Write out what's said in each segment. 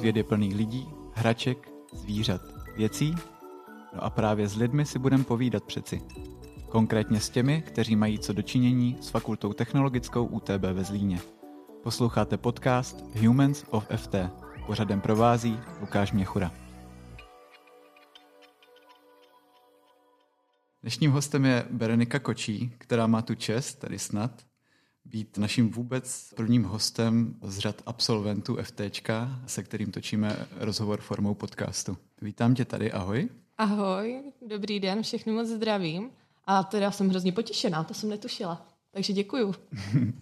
svět je plný lidí, hraček, zvířat, věcí. No a právě s lidmi si budeme povídat přeci. Konkrétně s těmi, kteří mají co dočinění s Fakultou technologickou UTB ve Zlíně. Posloucháte podcast Humans of FT. Pořadem provází Lukáš Měchura. Dnešním hostem je Berenika Kočí, která má tu čest, tady snad, být naším vůbec prvním hostem z řad absolventů FTčka, se kterým točíme rozhovor formou podcastu. Vítám tě tady, ahoj. Ahoj, dobrý den, všechny moc zdravím. A teda jsem hrozně potěšená, to jsem netušila. Takže děkuju.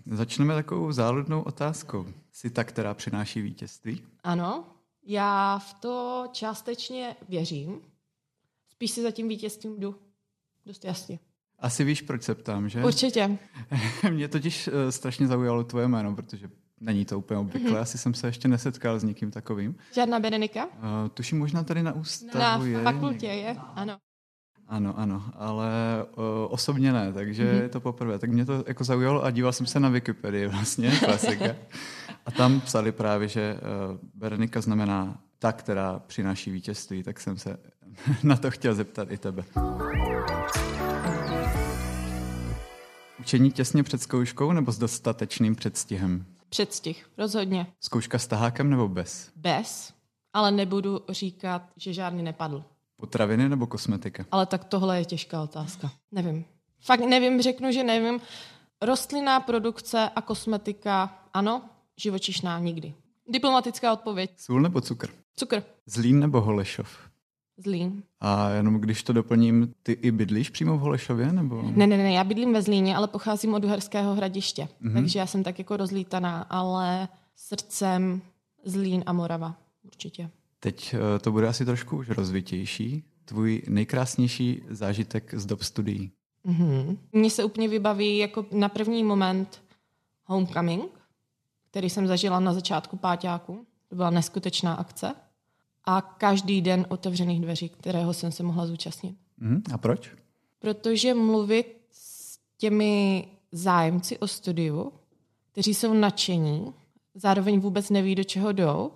Začneme takovou záludnou otázkou. Jsi ta, která přináší vítězství? Ano, já v to částečně věřím. Spíš si za tím vítězstvím jdu. Dost jasně. Asi víš, proč se ptám, že? Určitě. Mě totiž strašně zaujalo tvoje jméno, protože není to úplně obvyklé. Mm-hmm. Asi jsem se ještě nesetkal s nikým takovým. Žádná Berenika? Tuším, možná tady na ústavu je. Na fakultě je, ano. Ano, ale osobně ne, takže je to poprvé. Tak mě to jako zaujalo a díval jsem se na Wikipedii vlastně, klasika. A tam psali právě, že Berenika znamená ta, která přináší vítězství, tak jsem se na to chtěl zeptat i tebe. Učení těsně před zkouškou nebo s dostatečným předstihem? Předstih, rozhodně. Zkouška s tahákem nebo bez? Bez, ale nebudu říkat, že žádný nepadl. Potraviny nebo kosmetika? Ale tak tohle je těžká otázka. Nevím. Fakt nevím, řeknu, že nevím. Rostlinná produkce a kosmetika, ano, živočišná nikdy. Diplomatická odpověď. Sůl nebo cukr? Cukr. Zlín nebo Holešov? Zlín. A jenom když to doplním, ty i bydlíš přímo v Holešově? Nebo? Ne, já bydlím ve Zlíně, ale pocházím od Uherského Hradiště. Mm-hmm. Takže já jsem tak jako rozlítaná, ale srdcem Zlín a Morava určitě. Teď to bude asi trošku už rozvitější. Tvůj nejkrásnější zážitek z dob studií. Mm-hmm. Mně se úplně vybaví jako na první moment homecoming, který jsem zažila na začátku páťáku. To byla neskutečná akce. A každý den otevřených dveří, kterého jsem se mohla zúčastnit. A proč? Protože mluvit s těmi zájemci o studiu, kteří jsou nadšení, zároveň vůbec neví, do čeho jdou,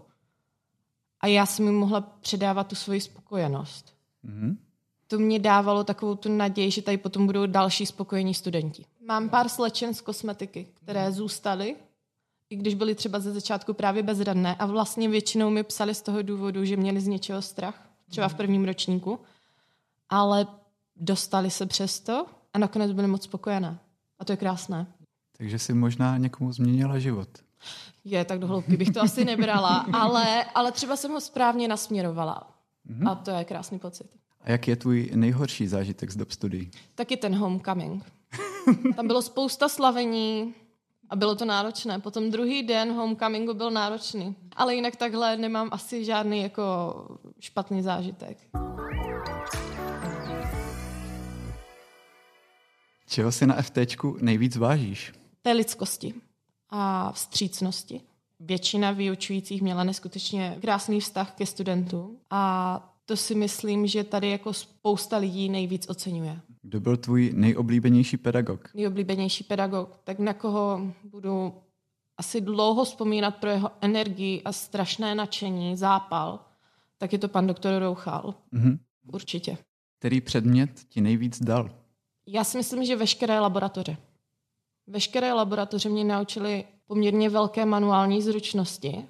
a já jsem jim mohla předávat tu svoji spokojenost. Mm. To mě dávalo takovou tu naději, že tady potom budou další spokojení studenti. Mám pár slečen z kosmetiky, které zůstaly, i když byly třeba ze začátku právě bezradné a vlastně většinou mi psali z toho důvodu, že měli z něčeho strach, třeba v prvním ročníku, ale dostali se přesto a nakonec byli moc spokojené. A to je krásné. Takže si možná někomu změnila život. Je, tak do hloubky bych to asi nebrala, ale třeba jsem ho správně nasměrovala. Mm-hmm. A to je krásný pocit. A jak je tvůj nejhorší zážitek z dob studií? Taky ten homecoming. Tam bylo spousta slavení a bylo to náročné. Potom druhý den homecomingu byl náročný. Ale jinak takhle nemám asi žádný jako špatný zážitek. Čeho si na FTčku nejvíc vážíš? Té lidskosti a vstřícnosti. Většina vyučujících měla neskutečně krásný vztah ke studentům a to si myslím, že tady jako spousta lidí nejvíc oceňuje. Kdo byl tvůj nejoblíbenější pedagog? Nejoblíbenější pedagog, tak na koho budu asi dlouho vzpomínat pro jeho energii a strašné nadšení, zápal, tak je to pan doktor Rouchal. Mm-hmm. Určitě. Který předmět ti nejvíc dal? Já si myslím, že veškeré laboratoře. Veškeré laboratoře mě naučily poměrně velké manuální zručnosti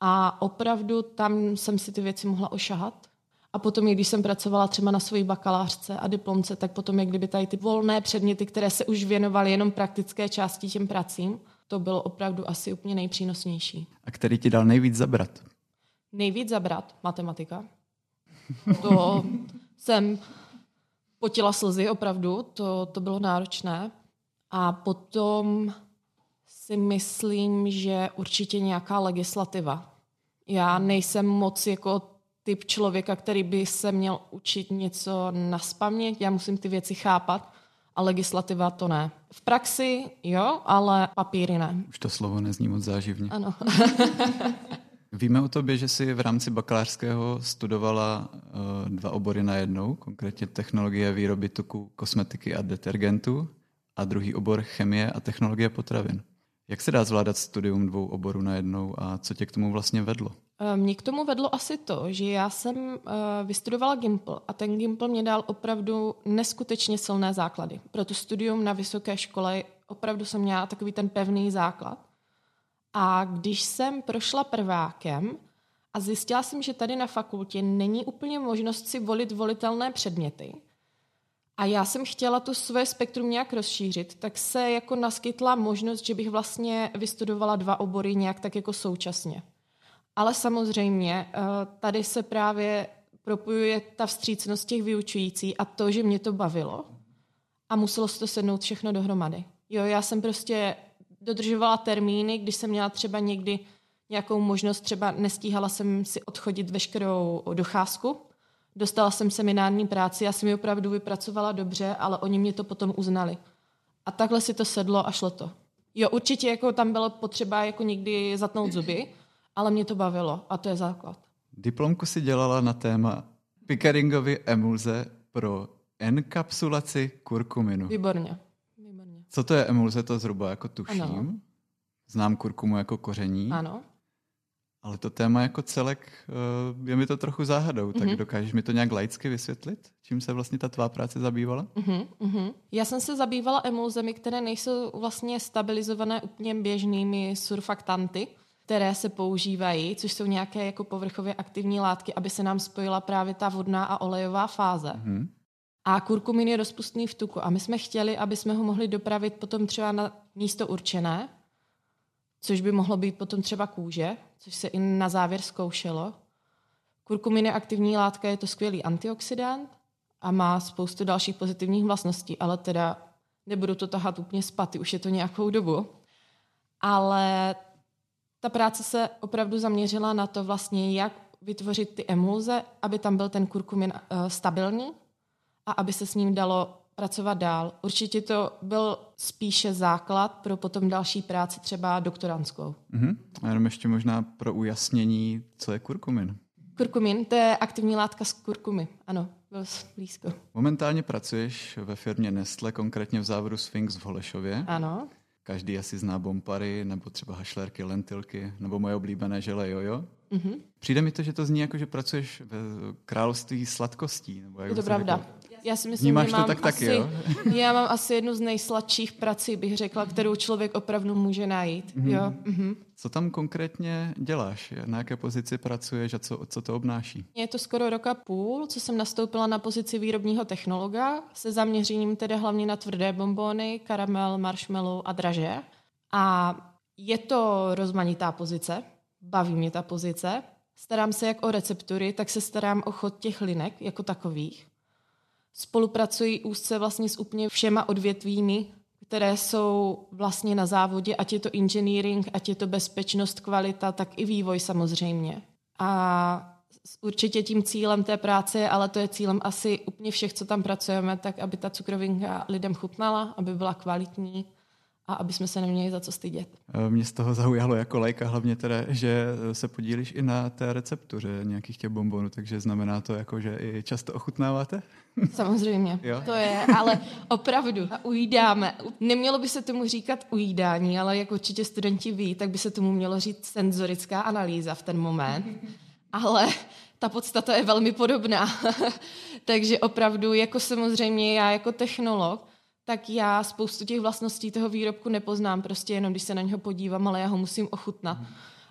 a opravdu tam jsem si ty věci mohla ošahat. A potom, i když jsem pracovala třeba na své bakalářce a diplomce, tak potom, jak kdyby tady ty volné předměty, které se už věnovaly jenom praktické části těm pracím, to bylo opravdu asi úplně nejpřínosnější. A který ti dal nejvíc zabrat? Nejvíc zabrat? Matematika. To jsem potila slzy opravdu, to bylo náročné. A potom si myslím, že určitě nějaká legislativa. Já nejsem moc jako typ člověka, který by se měl učit něco nazpaměť. Já musím ty věci chápat a legislativa to ne. V praxi jo, ale papíry ne. Už to slovo nezní moc záživně. Ano. Víme o tobě, že jsi v rámci bakalářského studovala dva obory najednou, konkrétně technologie výroby tuku, kosmetiky a detergentů a druhý obor chemie a technologie potravin. Jak se dá zvládat studium dvou oborů najednou a co tě k tomu vlastně vedlo? Mě k tomu vedlo asi to, že já jsem vystudovala Gimpl a ten Gimpl mě dal opravdu neskutečně silné základy. Pro to studium na vysoké škole opravdu jsem měla takový ten pevný základ. A když jsem prošla prvákem a zjistila jsem, že tady na fakultě není úplně možnost si volit volitelné předměty, a já jsem chtěla to svoje spektrum nějak rozšířit, tak se jako naskytla možnost, že bych vlastně vystudovala dva obory nějak tak jako současně. Ale samozřejmě tady se právě propojuje ta vstřícnost těch vyučující a to, že mě to bavilo a muselo se to sednout všechno dohromady. Jo, já jsem prostě dodržovala termíny, když jsem měla třeba někdy nějakou možnost, třeba nestíhala jsem si odchodit veškerou docházku, dostala jsem seminární práci, já jsem ji opravdu vypracovala dobře, ale oni mě to potom uznali. A takhle si to sedlo a šlo to. Jo, určitě jako tam bylo potřeba jako někdy zatnout zuby, ale mě to bavilo a to je základ. Diplomku si dělala na téma Pickeringovy emulze pro enkapsulaci kurkuminu. Výborně. Výborně. Co to je emulze, to zhruba jako tuším. Ano. Znám kurkumu jako koření. Ano. Ale to téma jako celek je mi to trochu záhadou, tak dokážeš mi to nějak laicky vysvětlit? Čím se vlastně ta tvá práce zabývala? Já jsem se zabývala emulzemi, které nejsou vlastně stabilizované úplně běžnými surfaktanty, které se používají, což jsou nějaké jako povrchově aktivní látky, aby se nám spojila právě ta vodná a olejová fáze. A kurkumin je rozpustný v tuku a my jsme chtěli, aby jsme ho mohli dopravit potom třeba na místo určené, což by mohlo být potom třeba kůže, což se i na závěr zkoušelo. Kurkumin je aktivní látka, je to skvělý antioxidant a má spoustu dalších pozitivních vlastností, ale teda nebudu to tahat úplně z paty, už je to nějakou dobu. Ale ta práce se opravdu zaměřila na to vlastně, jak vytvořit ty emulze, aby tam byl ten kurkumin stabilní a aby se s ním dalo pracovat dál. Určitě to byl spíše základ pro potom další práci, třeba doktorantskou. A jenom ještě možná pro ujasnění, co je kurkumin? Kurkumin, to je aktivní látka z kurkumy. Ano, byl blízko. Momentálně pracuješ ve firmě Nestle, konkrétně v závodu Sphinx v Holešově. Ano. Každý asi zná bompary, nebo třeba hašlerky, lentilky, nebo moje oblíbené žele jojo. Přijde mi to, že to zní jako, že pracuješ ve království sladkostí. Nebo jak je to pravda. Já si myslím, že mám, já mám asi jednu z nejsladších prací, bych řekla, kterou člověk opravdu může najít. Co tam konkrétně děláš? Na jaké pozici pracuješ a co to obnáší? Je to skoro rok a půl, co jsem nastoupila na pozici výrobního technologa se zaměřením tedy hlavně na tvrdé bonbony, karamel, marshmallow a dražé. A je to rozmanitá pozice, baví mě ta pozice. Starám se jak o receptury, tak se starám o chod těch linek jako takových. Spolupracuji úzce vlastně s úplně všema odvětvími, které jsou vlastně na závodě, ať je to engineering, ať je to bezpečnost, kvalita, tak i vývoj samozřejmě. A určitě tím cílem té práce, ale to je cílem asi úplně všech, co tam pracujeme, tak aby ta cukrovinka lidem chutnala, aby byla kvalitní a aby jsme se neměli za co stydět. Mě z toho zaujalo jako lajka hlavně teda, že se podílíš i na té receptuře nějakých těch bonbonů, takže znamená to jako, že i často ochutnáváte? Samozřejmě, jo? To je, ale opravdu ujídáme. Nemělo by se tomu říkat ujídání, ale jak určitě studenti ví, tak by se tomu mělo říct senzorická analýza v ten moment. Ale ta podstata je velmi podobná. Takže opravdu, jako samozřejmě já jako technolog, tak já spoustu těch vlastností toho výrobku nepoznám, prostě jenom když se na něho podívám, ale já ho musím ochutnat.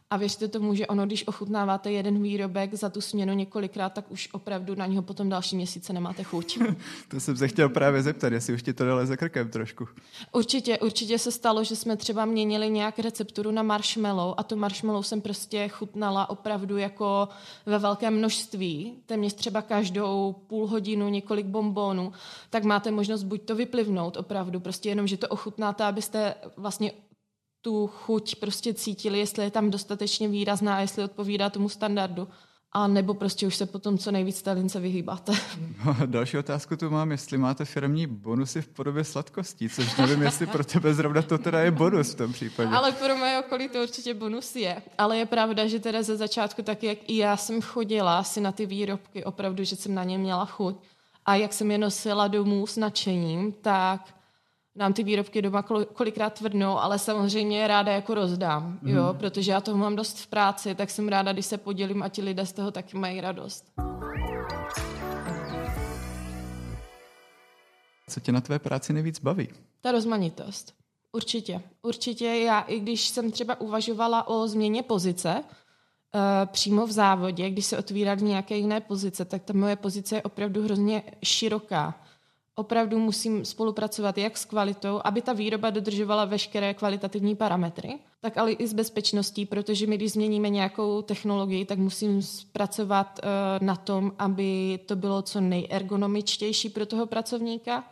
A věřte tomu, že ono, když ochutnáváte jeden výrobek za tu směnu několikrát, tak už opravdu na něho potom další měsíce nemáte chuť. To jsem se chtěl právě zeptat, jestli už ti to dole za krkem trošku. Určitě se stalo, že jsme třeba měnili nějak recepturu na marshmallow a tu marshmallow jsem prostě chutnala opravdu jako ve velkém množství, téměř třeba každou půl hodinu několik bonbonů, tak máte možnost buď to vyplivnout opravdu, prostě jenom, že to ochutnáte, abyste vlastně tu chuť prostě cítili, jestli je tam dostatečně výrazná a jestli odpovídá tomu standardu. A nebo prostě už se potom co nejvíc té lince vyhýbáte. No, další otázku tu mám, jestli máte firemní bonusy v podobě sladkostí, což nevím, jestli pro tebe zrovna to teda je bonus v tom případě. Ale pro moje okolí to určitě bonus je. Ale je pravda, že teda ze začátku tak, jak i já jsem chodila si na ty výrobky, opravdu, že jsem na ně měla chuť. A jak jsem je nosila domů s nadšením, tak nám ty výrobky doma kolikrát tvrdnou, ale samozřejmě ráda jako rozdám, jo, protože já toho mám dost v práci, tak jsem ráda, když se podělím a ti lidé z toho taky mají radost. Co tě na tvé práci nejvíc baví? Ta rozmanitost. Určitě. Já, i když jsem třeba uvažovala o změně pozice, přímo v závodě, když se otvíraly nějaké jiné pozice, tak ta moje pozice je opravdu hrozně široká. Opravdu musím spolupracovat jak s kvalitou, aby ta výroba dodržovala veškeré kvalitativní parametry, tak ale i s bezpečností, protože my, když změníme nějakou technologii, tak musím pracovat na tom, aby to bylo co nejergonomičtější pro toho pracovníka,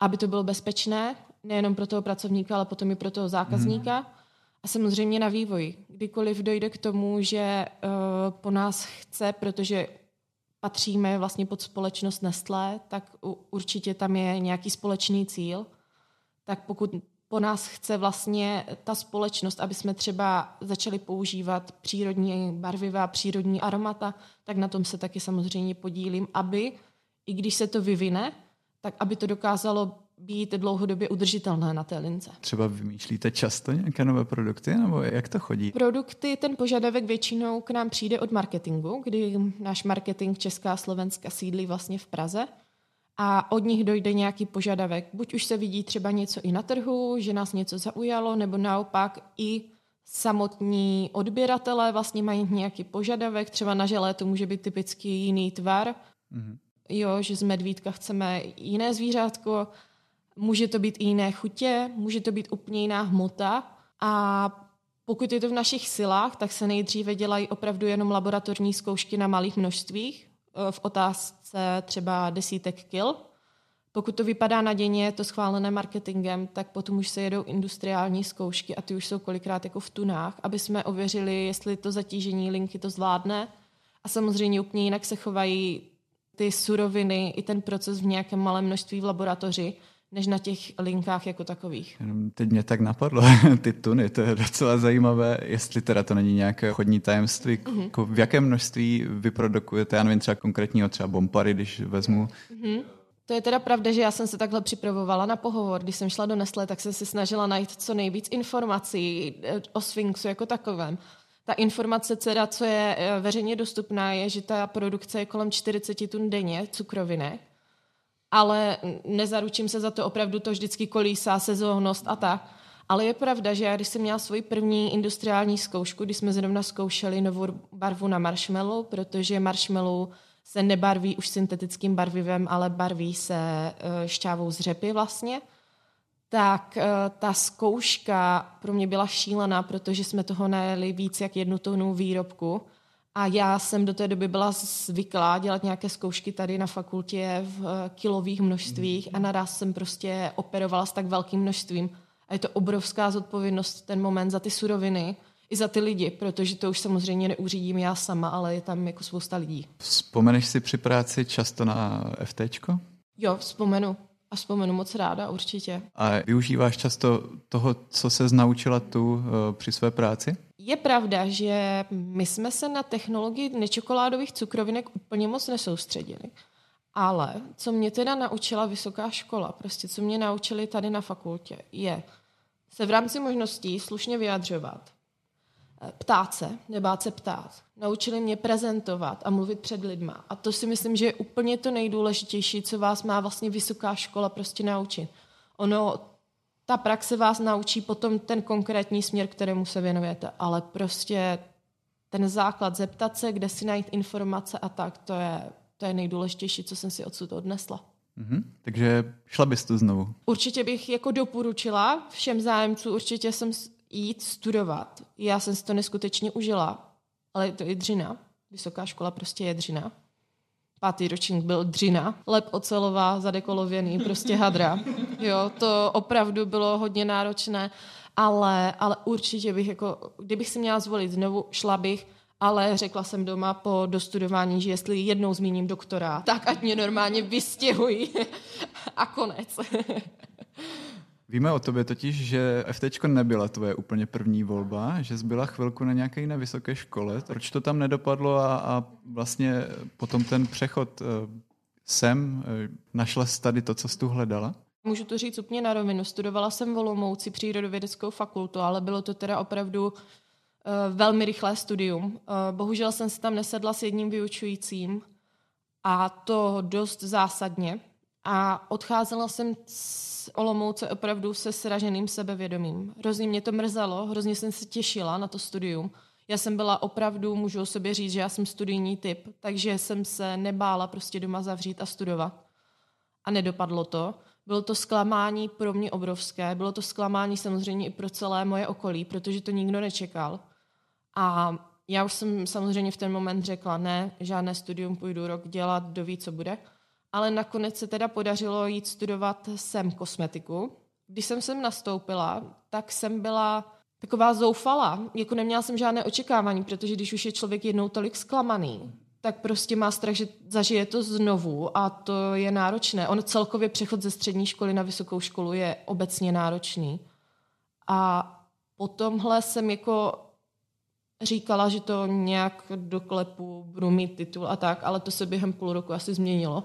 aby to bylo bezpečné, nejenom pro toho pracovníka, ale potom i pro toho zákazníka. A samozřejmě na vývoji. Kdykoliv dojde k tomu, že po nás chce, protože patříme vlastně pod společnost Nestle, tak určitě tam je nějaký společný cíl. Tak pokud po nás chce vlastně ta společnost, aby jsme třeba začali používat přírodní barviva, přírodní aromata, tak na tom se taky samozřejmě podílím, aby, i když se to vyvine, tak aby to dokázalo být dlouhodobě udržitelné na té lince. Třeba vymýšlíte často nějaké nové produkty, nebo jak to chodí? Produkty, ten požadavek většinou k nám přijde od marketingu, kdy náš marketing Česká a Slovenska sídlí vlastně v Praze a od nich dojde nějaký požadavek. Buď už se vidí třeba něco i na trhu, že nás něco zaujalo, nebo naopak i samotní odběratelé vlastně mají nějaký požadavek, třeba na želé to může být typicky jiný tvar, jo, že z medvídka chceme jiné zvířátko. Může to být i jiné chutě, může to být úplně jiná hmota a pokud je to v našich silách, tak se nejdříve dělají opravdu jenom laboratorní zkoušky na malých množstvích, v otázce třeba 10 kil. Pokud to vypadá nadějně, je to schválené marketingem, tak potom už se jedou industriální zkoušky a ty už jsou kolikrát jako v tunách, aby jsme ověřili, jestli to zatížení linky to zvládne a samozřejmě úplně jinak se chovají ty suroviny i ten proces v nějakém malém množství v laboratoři, než na těch linkách jako takových. Teď mě tak napadlo, ty tuny, to je docela zajímavé, jestli teda to není nějaké chodní tajemství, v jakém množství vyprodukujete, já nevím, třeba konkrétního třeba bompary, když vezmu. To je teda pravda, že já jsem se takhle připravovala na pohovor, když jsem šla do Nestlé, tak jsem si snažila najít co nejvíc informací o Sphinxu jako takovém. Ta informace, co je veřejně dostupná, je, že ta produkce je kolem 40 tun denně cukrovinek, ale nezaručím se za to, opravdu to vždycky kolísá, sezónnost a tak. Ale je pravda, že já, když jsem měla svoji první industriální zkoušku, když jsme zrovna zkoušeli novou barvu na marshmallow, protože marshmallow se nebarví už syntetickým barvivem, ale barví se šťávou z řepy vlastně, tak ta zkouška pro mě byla šílená, protože jsme toho najeli víc jak 1 tonu výrobku. A já jsem do té doby byla zvyklá dělat nějaké zkoušky tady na fakultě v kilových množstvích a naraz jsem prostě operovala s tak velkým množstvím. A je to obrovská zodpovědnost ten moment za ty suroviny i za ty lidi, protože to už samozřejmě neuřídím já sama, ale je tam jako spousta lidí. Vzpomeneš si při práci často na FTčko? Jo, vzpomenu. A vzpomenu moc ráda, určitě. A využíváš často toho, co ses naučila tu při své práci? Je pravda, že my jsme se na technologii nečokoládových cukrovinek úplně moc nesoustředili. Ale co mě teda naučila vysoká škola, prostě co mě naučili tady na fakultě, je se v rámci možností slušně vyjadřovat, ptát se, nebát se ptát. Naučili mě prezentovat a mluvit před lidma. A to si myslím, že je úplně to nejdůležitější, co vás má vlastně vysoká škola prostě naučit. Ta praxe vás naučí potom ten konkrétní směr, kterému se věnujete, ale prostě ten základ zeptat se, kde si najít informace a tak, to je nejdůležitější, co jsem si odsud odnesla. Takže šla bys tu znovu? Určitě bych jako doporučila všem zájemcům, určitě jsem jít studovat. Já jsem si to neskutečně užila, ale je to i dřina. Vysoká škola prostě je dřina. 5. ročník byl dřina, lep ocelová, zadekolověný, prostě hadra. Jo, to opravdu bylo hodně náročné, ale určitě bych jako, kdybych si měla zvolit znovu, šla bych, ale řekla jsem doma po dostudování, že jestli jednou zmíním doktora, tak ať mě normálně vystěhují. A konec. Víme o tobě totiž, že FTčko nebyla tvoje úplně první volba, že jsi byla chvilku na nějaké jiné vysoké škole. Proč to tam nedopadlo a vlastně potom ten přechod sem, našla jsi tady to, co jsi tu hledala? Můžu to říct úplně na rovinu. Studovala jsem v Olomouci přírodovědeckou fakultu, ale bylo to teda opravdu velmi rychlé studium. Bohužel jsem se tam nesedla s jedním vyučujícím a to dost zásadně. A odcházela jsem z Olomouce opravdu se sraženým sebevědomím. Hrozně mě to mrzelo, hrozně jsem se těšila na to studium. Já jsem byla opravdu, můžu o sobě říct, že já jsem studijní typ, takže jsem se nebála prostě doma zavřít a studovat. A nedopadlo to. Bylo to zklamání pro mě obrovské, bylo to zklamání samozřejmě i pro celé moje okolí, protože to nikdo nečekal. A já už jsem samozřejmě v ten moment řekla, ne, žádné studium, půjdu rok dělat, kdo ví, co bude. Ale nakonec se teda podařilo jít studovat sem kosmetiku. Když jsem sem nastoupila, tak jsem byla taková zoufalá, jako neměla jsem žádné očekávání, protože když už je člověk jednou tolik zklamaný, tak prostě má strach, že zažije to znovu a to je náročné. On celkově přechod ze střední školy na vysokou školu je obecně náročný. A po tomhle jsem jako říkala, že to nějak do klepu budu mít titul a tak, ale to se během půl roku asi změnilo,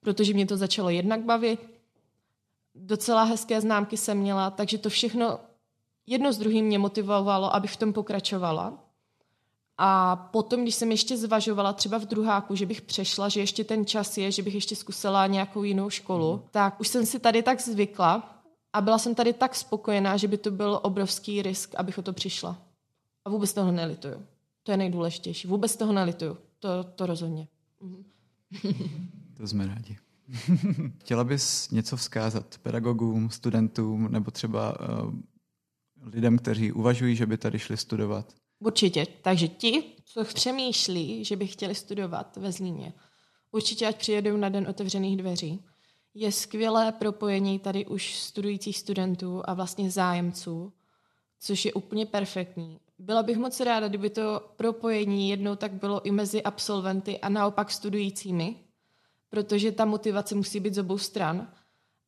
protože mě to začalo jednak bavit. Docela hezké známky jsem měla, takže to všechno jedno s druhým mě motivovalo, abych v tom pokračovala. A potom, když jsem ještě zvažovala třeba v druháku, že bych přešla, že ještě ten čas je, že bych ještě zkusila nějakou jinou školu, tak už jsem si tady tak zvykla a byla jsem tady tak spokojená, že by to byl obrovský risk, abych o to přišla. A vůbec toho nelituju. To je nejdůležitější. Vůbec toho nelituju. To rozhodně. To jsme rádi. Chtěla bys něco vzkázat pedagogům, studentům nebo třeba lidem, kteří uvažují, že by tady šli studovat? Určitě. Takže ti, co přemýšlí, že by chtěli studovat ve Zlíně, určitě ať přijedou na den otevřených dveří. Je skvělé propojení tady už studujících studentů a vlastně zájemců, což je úplně perfektní. Byla bych moc ráda, kdyby to propojení jednou tak bylo i mezi absolventy a naopak studujícími, protože ta motivace musí být z obou stran.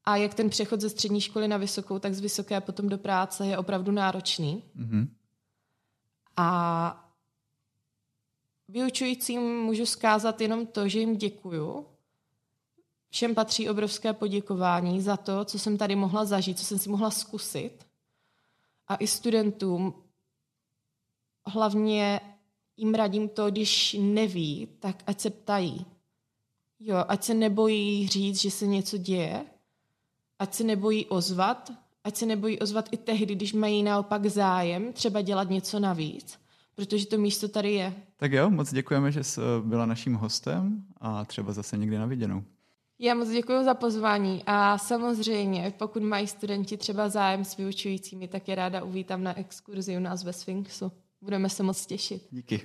A jak ten přechod ze střední školy na vysokou, tak z vysoké potom do práce je opravdu náročný. Mm-hmm. A vyučujícím můžu vzkázat jenom to, že jim děkuju. Všem patří obrovské poděkování za to, co jsem tady mohla zažít, co jsem si mohla zkusit. A i studentům hlavně jim radím to, když neví, tak ať se ptají. Jo, ať se nebojí říct, že se něco děje, ať se nebojí ozvat, ať se nebojí ozvat i tehdy, když mají naopak zájem třeba dělat něco navíc, protože to místo tady je. Tak jo, moc děkujeme, že jsi byla naším hostem a třeba zase někdy na viděnou. Já moc děkuji za pozvání a samozřejmě, pokud mají studenti třeba zájem s vyučujícími, tak je ráda uvítám na exkurzi u nás ve Sphinxu. Budeme se moc těšit. Díky.